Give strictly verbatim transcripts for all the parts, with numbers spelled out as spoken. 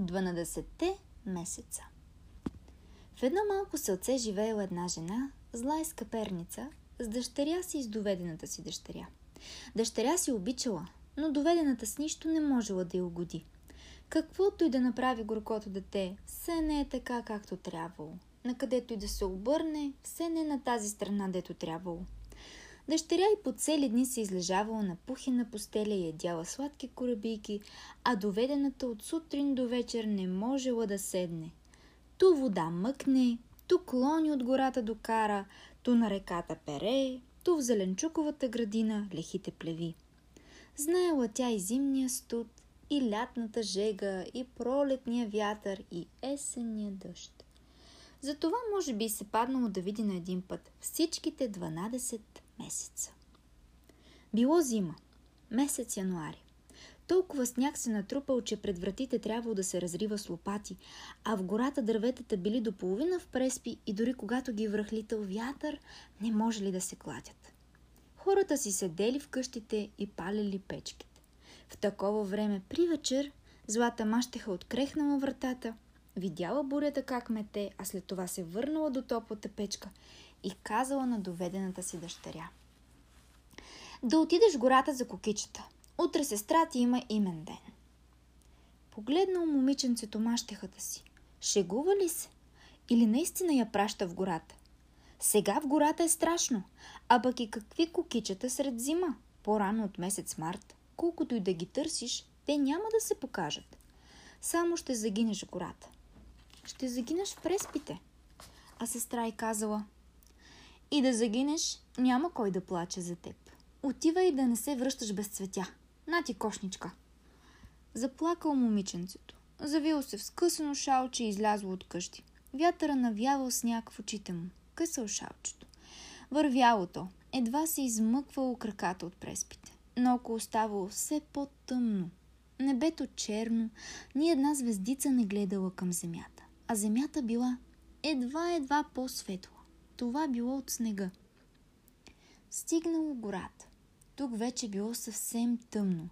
Дванадесетте месеца. В едно малко селце живеела една жена, зла и скъперница, с дъщеря си и с доведената си дъщеря. Дъщеря си обичала, но доведената с нищо не можела да й угоди. Каквото и да направи горкото дете, все не е така, както трябвало. Накъдето и да се обърне, все не е на тази страна, дето трябвало. Дъщеря и по цели дни се излежавала на пухена постеля и ядяла сладки корабийки, а доведената от сутрин до вечер не можела да седне. Ту вода мъкне, ту клони от гората докара, ту на реката пере, ту в зеленчуковата градина лехите плеви. Знаела тя и зимния студ, и лятната жега, и пролетния вятър, и есенния дъжд. Затова може би се паднало да види на един път всичките дванадесет месеца. Било зима, месец януари. Толкова сняг се натрупал, че пред вратите трябвало да се разрива с лопати, а в гората дърветата били до половина в преспи и дори когато ги връхлитал вятър, не можели да се кладят. Хората си седели в къщите и палели печките. В такова време при вечер злата мащеха открехнала вратата, видяла бурята как мете, а след това се върнала до топлата печка и казала на доведената си дъщеря: „Да отидеш в гората за кокичета. Утре сестра ти има имен ден.“ Погледнал момиченцето мащехата си. Шегува ли се? Или наистина я праща в гората? Сега в гората е страшно, а пък и какви кокичета сред зима, по-рано от месец март. Колкото и да ги търсиш, те няма да се покажат. Само ще загинеш в гората. Ще загинеш в преспите. А сестра й казала: „И да загинеш, няма кой да плаче за теб. Отивай да не се връщаш без цветя. На ти кошничка.“ Заплакал момиченцето. Завил се в скъсано шалче и излязло от къщи. Вятъра навявал сняг в очите му. Късал шалчето. Вървяло то. Едва се измъквало краката от преспите. Но око оставало все по-тъмно. Небето черно, ни една звездица не гледала към земята. А земята била едва-едва по-светла. Това било от снега. Стигнало гората. Тук вече било съвсем тъмно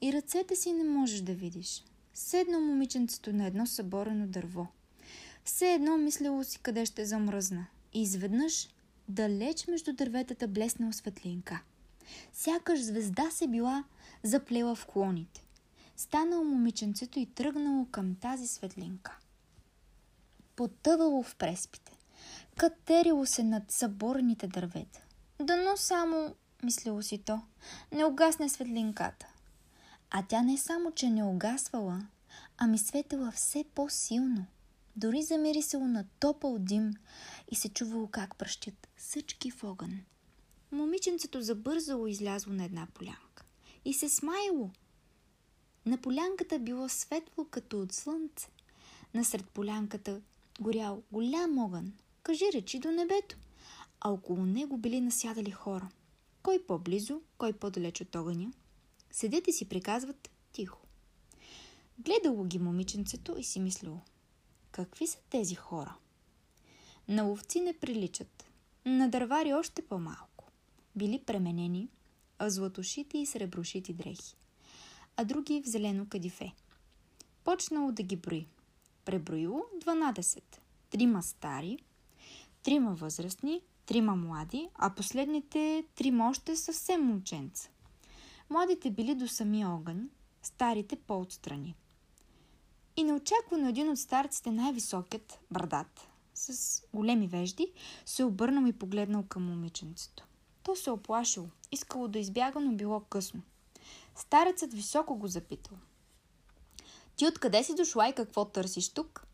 и ръцете си не можеш да видиш. Седнал момиченцето на едно съборено дърво. Все едно мислело си къде ще замръзна. И изведнъж далеч между дърветата блеснала светлинка. Сякаш звезда се била заплела в клоните. Станало момиченцето и тръгнало към тази светлинка. Потъвало в преспите. Катерило се над съборените дървета. Дано само, мислило си то, не угасне светлинката. А тя не само, че не угасвала, ами светела все по-силно. Дори замирисало на топъл дим и се чувало как пръщят съчки в огън. Момиченцето забързало и излязло на една полянка. И се смаяло. На полянката било светло като от слънце. Насред полянката горял голям огън. Кажи речи до небето. А около него били насядали хора. Кой по-близо, кой по-далеч от огъня. Седят и си приказват тихо. Гледало ги момиченцето и си мислило: „Какви са тези хора? На ловци не приличат, на дървари още по-малко.“ Били пременени, а златошити и среброшити дрехи, а други в зелено кадифе. Почнало да ги брои. Преброило дванадесет. Трима стари, трима възрастни, трима млади, а последните трима още съвсем момченца. Младите били до самия огън, старите по-отстрани. И неочаквано един от старците, най-високият, брадат, с големи вежди, се обърнал и погледнал към момиченцето. То се оплашило, искало да избяга, но било късно. Старецът високо го запитал: „Ти откъде си дошла и какво търсиш тук?“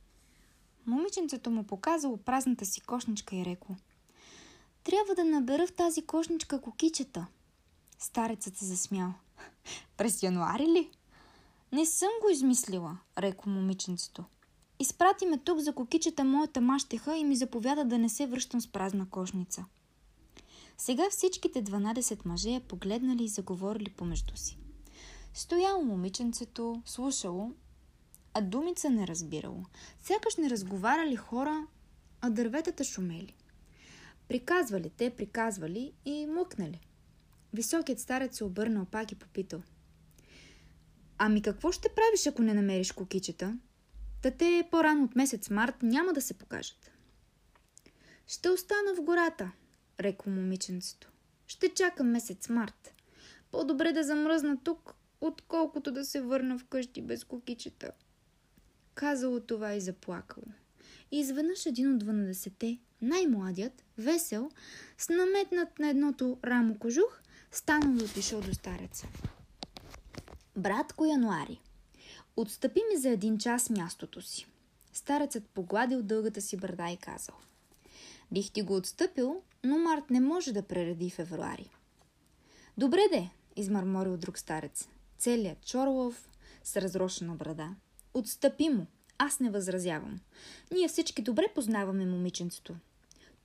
Момиченцето му показало празната си кошничка и рекло: „Трябва да набера в тази кошничка кокичета.“ Старецът се засмял: „През януари ли?“ „Не съм го измислила“, рекло момиченцето. „Изпрати ме тук за кокичета моята мащеха и ми заповяда да не се връщам с празна кошница.“ Сега всичките дванадесет мъже я погледнали и заговорили помежду си. Стояло момиченцето, слушало, а думица не разбирало. Сякаш не разговаряли хора, а дърветата шумели. Приказвали те, приказвали и мукнали. Високият старец се обърнал пак и попитал: „Ами какво ще правиш, ако не намериш кокичета?“ Та те по-рано от месец март няма да се покажат. Ще остана в гората, реко момиченцето. Ще чакам месец март. По-добре да замръзна тук, отколкото да се върна вкъщи без кукичета. Казало това и заплакало. И изведнъж един от дванадесетте, най-младият, весел, с наметнат на едното рамо кожух, станал да отишъл до стареца. Братко Януари, отстъпи ми за един час мястото си. Старецът погладил дългата си брада и казал: бих ти го отстъпил, но март не може да пререди февруари. Добре де, измърморил друг старец, целият чорлов с разрошена брада. Отстъпи му, аз не възразявам. Ние всички добре познаваме момиченцето.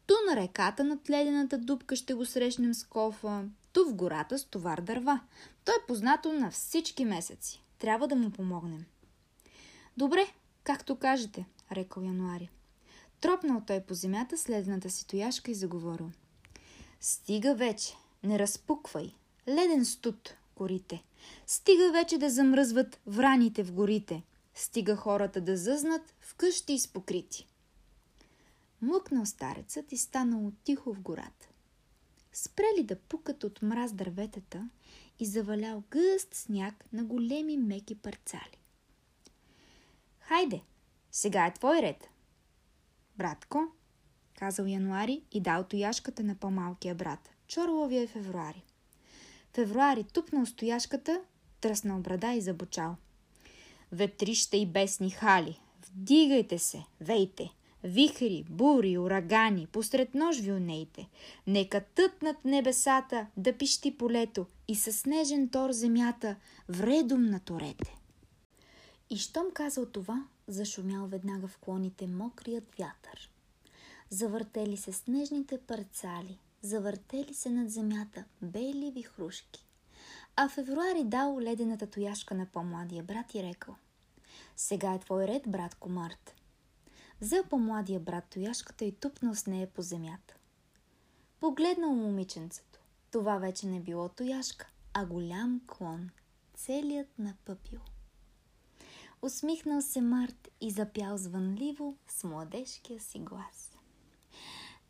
Ту на реката над ледената дупка ще го срещнем с кофа, ту в гората с товар дърва. Той е познато на всички месеци. Трябва да му помогнем. Добре, както кажете, рекал Януари. Тропнал той по земята с ледената си тояшка и заговорил: стига вече, не разпуквай, леден студ корите. Стига вече да замръзват враните в горите. Стига хората да зъзнат в къщи изпокрити. Млъкнал старецът и станал тихо в гората. Спрели да пукат от мраз дърветата и завалял гъст сняг на големи меки парцали. Хайде, сега е твой ред. Братко, казал Януари и дал тояшката на по-малкия брат. Чорловия е Февруари. Февруари тупнал стояшката, тръснал брада и забучал: ветрища и бесни хали, вдигайте се, вейте, вихри, бури, урагани, посред нощ вилнейте, нека тътнат небесата, да пищи полето и със снежен тор земята, вредом наторете. И щом казал това, зашумял веднага в клоните мокрият вятър. Завъртели се снежните парцали, завъртели се над земята бели вихрушки. А Февруари дал ледената тояшка на по-младия брат и рекал: сега е твой ред, братко Март. Взел по-младия брат тояшката и тупнал с нея по земята. Погледнал момиченцето. Това вече не било тояшка, а голям клон. Целият напъпил. Усмихнал се Март и запял звънливо с младежкия си глас: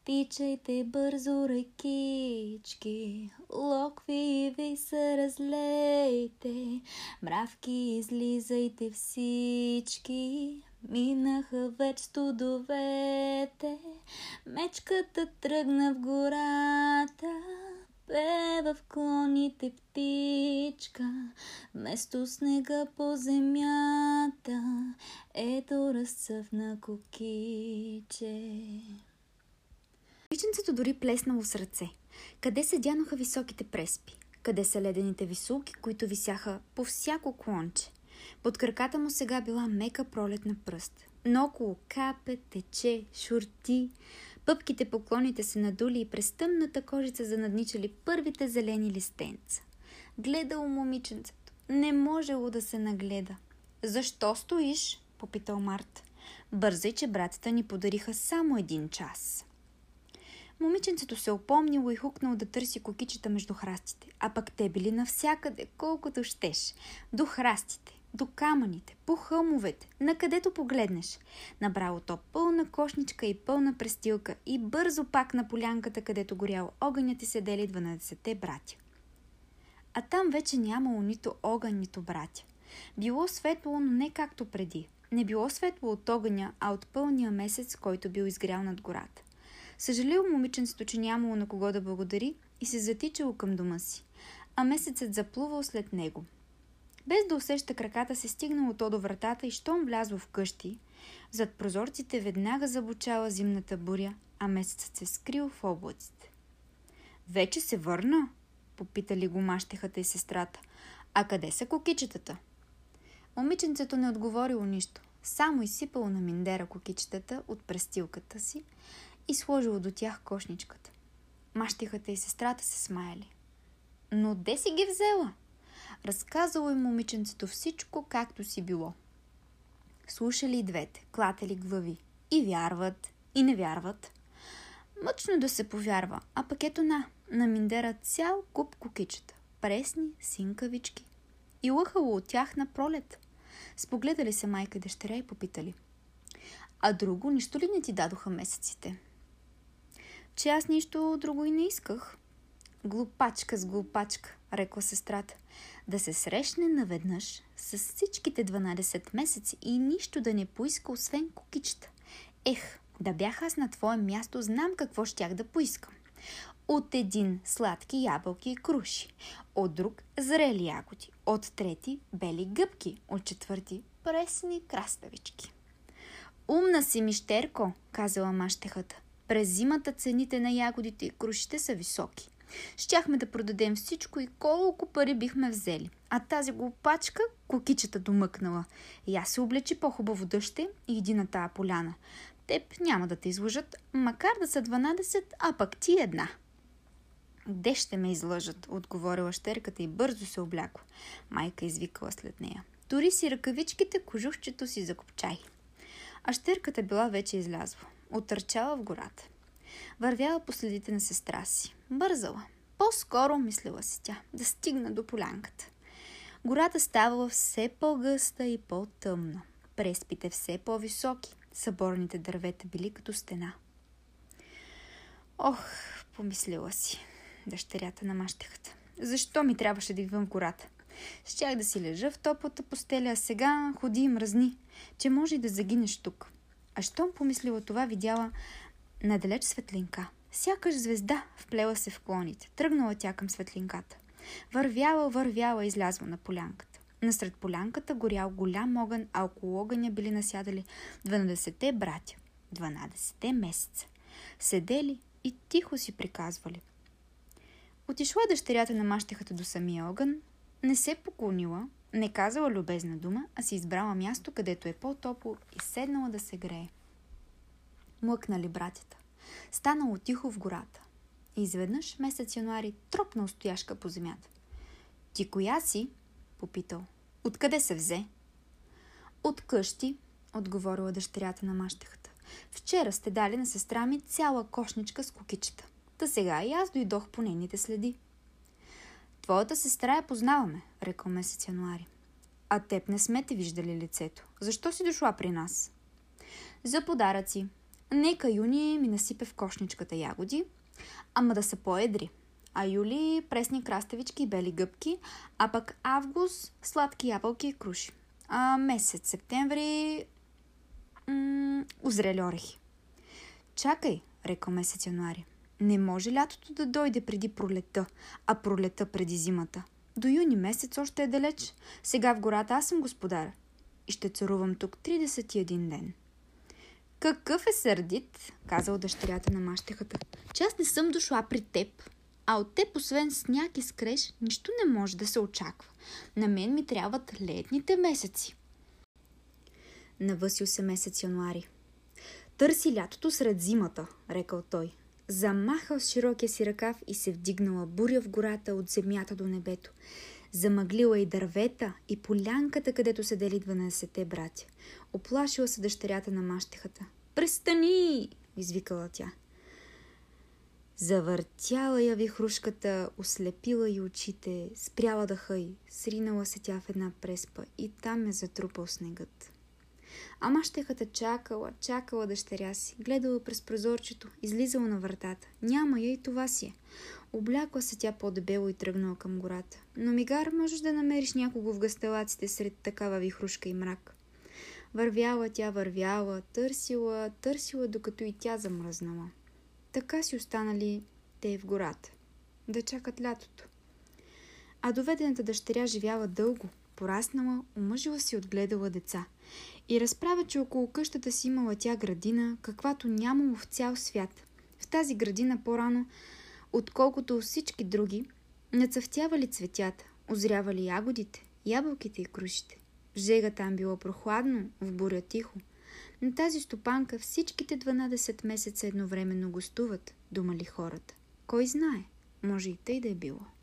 тичайте бързо, рекички, локви ви се разлейте, мравки излизайте всички, минаха вече студовете, мечката тръгна в гората, пева в клоните птичка, вместо снега по земята, ето разцъфна кукиче. Момиченцето дори плеснало с ръце. Къде се дяноха високите преспи? Къде са ледените висулки, които висяха по всяко клонче? Под краката му сега била мека пролетна пръст. Наоколо капе, тече, шурти. Пъпките по клоните се надули и през тъмната кожица занадничали първите зелени листенца. Гледало момиченцето. Не можело да се нагледа. Защо стоиш? Попитал Март. Бързай, че братята ни подариха само един час. Момиченцето се опомнило и хукнало да търси кокичета между храстите, а пък те били навсякъде, колкото щеш. До храстите, до камъните, по хълмовете, накъдето погледнеш. Набрало то пълна кошничка и пълна престилка и бързо пак на полянката, където горял огънят и седели дванадесетте братя. А там вече нямало нито огън, нито братя. Било светло, но не както преди. Не било светло от огъня, а от пълния месец, който бил изгрял над гората. Съжалил момиченцето, че нямало на кого да благодари и се затичало към дома си, а месецът заплувал след него. Без да усеща краката се стигнало то до вратата и щом влязло в къщи, зад прозорците веднага забучала зимната буря, а месецът се скрил в облаците. Вече се върна, попитали го мащехата и сестрата. А къде са кокичетата? Момиченцето не отговорило нищо, само изсипало на миндера кокичетата от престилката си и сложило до тях кошничката. Мащихата и сестрата се смаяли. Но де си ги взела? Разказало им момиченцето всичко, както си било. Слушали и двете, клатели глави. И вярват, и не вярват. Мъчно да се повярва, а пък ето на, на миндера цял куп кокичета. Пресни, синкавички. И лъхало от тях на пролет. Спогледали се майка и дъщеря и попитали: а друго нищо ли не ти дадоха месеците? Че аз нищо друго и не исках. Глупачка с глупачка, рекла сестрата, да се срещне наведнъж с всичките дванадесет месеци и нищо да не поиска, освен кукичета. Ех, да бях аз на твое място, знам какво щях да поискам. От един сладки ябълки и круши, от друг зрели ягоди, от трети бели гъбки, от четвърти пресни краставички. Умна си, мищерко, казала мащехата. През зимата цените на ягодите и крушите са високи. Щяхме да продадем всичко и колко пари бихме взели. А тази глупачка кокичета домъкнала. И аз се облечи по-хубаво, дъще, и иди на тая поляна. Теб няма да те излъжат, макар да са дванадесет, а пък ти една. Де ще ме излъжат, отговорила щерката и бързо се облякла. Майка извикала след нея: тори си ръкавичките, кожухчето си закопчай. А щерката била вече излязла, отърчала в гората. Вървяла по следите на сестра си. Бързала. По-скоро, мислила си тя, да стигна до полянката. Гората ставала все по-гъста и по-тъмна. Преспите все по-високи. Съборните дървета били като стена. Ох, помислила си дъщерята на мащехата. Защо ми трябваше да идвам в гората? Щях да си лежа в топлата постеля, а сега ходи и мръзни, че може и да загинеш тук. А щом помислила това, видяла надалеч светлинка. Сякаш звезда, вплела се в клоните. Тръгнала тя към светлинката. Вървяла, вървяла, излязла на полянката. Насред полянката горял голям огън, а около огъня били насядали дванадесетте братя, дванадесетте месеца. Седели и тихо си приказвали. Отишла дъщерята на мащехата до самия огън, не се поклонила, не казала любезна дума, а си избрала място, където е по-топло, и седнала да се грее. Млъкнали братята. Станало тихо в гората. И изведнъж месец януари тропна устояшка по земята. Ти коя си? Попитал. Откъде се взе? От къщи, отговорила дъщерята на мащехата. Вчера сте дали на сестра ми цяла кошничка с кукичета. Та сега и аз дойдох по нейните следи. Твоята сестра я познаваме, рекал месец януари. А теб не сме те виждали лицето. Защо си дошла при нас? За подаръци. Нека Юни ми насипе в кошничката ягоди, ама да са по-едри. А Юли пресни краставички и бели гъбки, а пък Август сладки ябълки и круши. А месец септември м- озрели орехи. Чакай, рекал месец януари. Не може лятото да дойде преди пролета, а пролета преди зимата. До юни месец още е далеч. Сега в гората аз съм господар и ще царувам тук тридесет и един ден. Какъв е сърдит, казал дъщерята на мащехата. Че аз не съм дошла при теб, а от теб, освен сняг и скреж, нищо не може да се очаква. На мен ми трябват летните месеци. Навъсил се месец януари. Търси лятото сред зимата, рекал той. Замахал с широкия си ръкав и се вдигнала буря в гората от земята до небето. Замъглила и дървета, и полянката, където се дели дванадесетте братя. Оплашила се дъщерята на мащехата. Престани! Извикала тя. Завъртяла я вихрушката, ослепила й очите, спряла дъха й, сринала се тя в една преспа и там я затрупал снегът. А мащехата чакала, чакала дъщеря си, гледала през прозорчето, излизала на вратата. Няма я и това си е. Облякла се тя по-дебело и тръгнала към гората. Но мигар можеш да намериш някого в гъстелаците сред такава вихрушка и мрак. Вървяла тя, вървяла, търсила, търсила, докато и тя замръзнала. Така си останали те в гората, да чакат лятото. А доведената дъщеря живяла дълго, пораснала, омъжила си, отгледала деца. И разправя, че около къщата си имала тя градина, каквато нямало в цял свят. В тази градина по-рано, отколкото всички други, нацъфтявали цветята, озрявали ягодите, ябълките и крушите. В жега там било прохладно, в буря тихо. На тази стопанка всичките дванадесет месеца едновременно гостуват, думали хората. Кой знае, може и тъй да е било.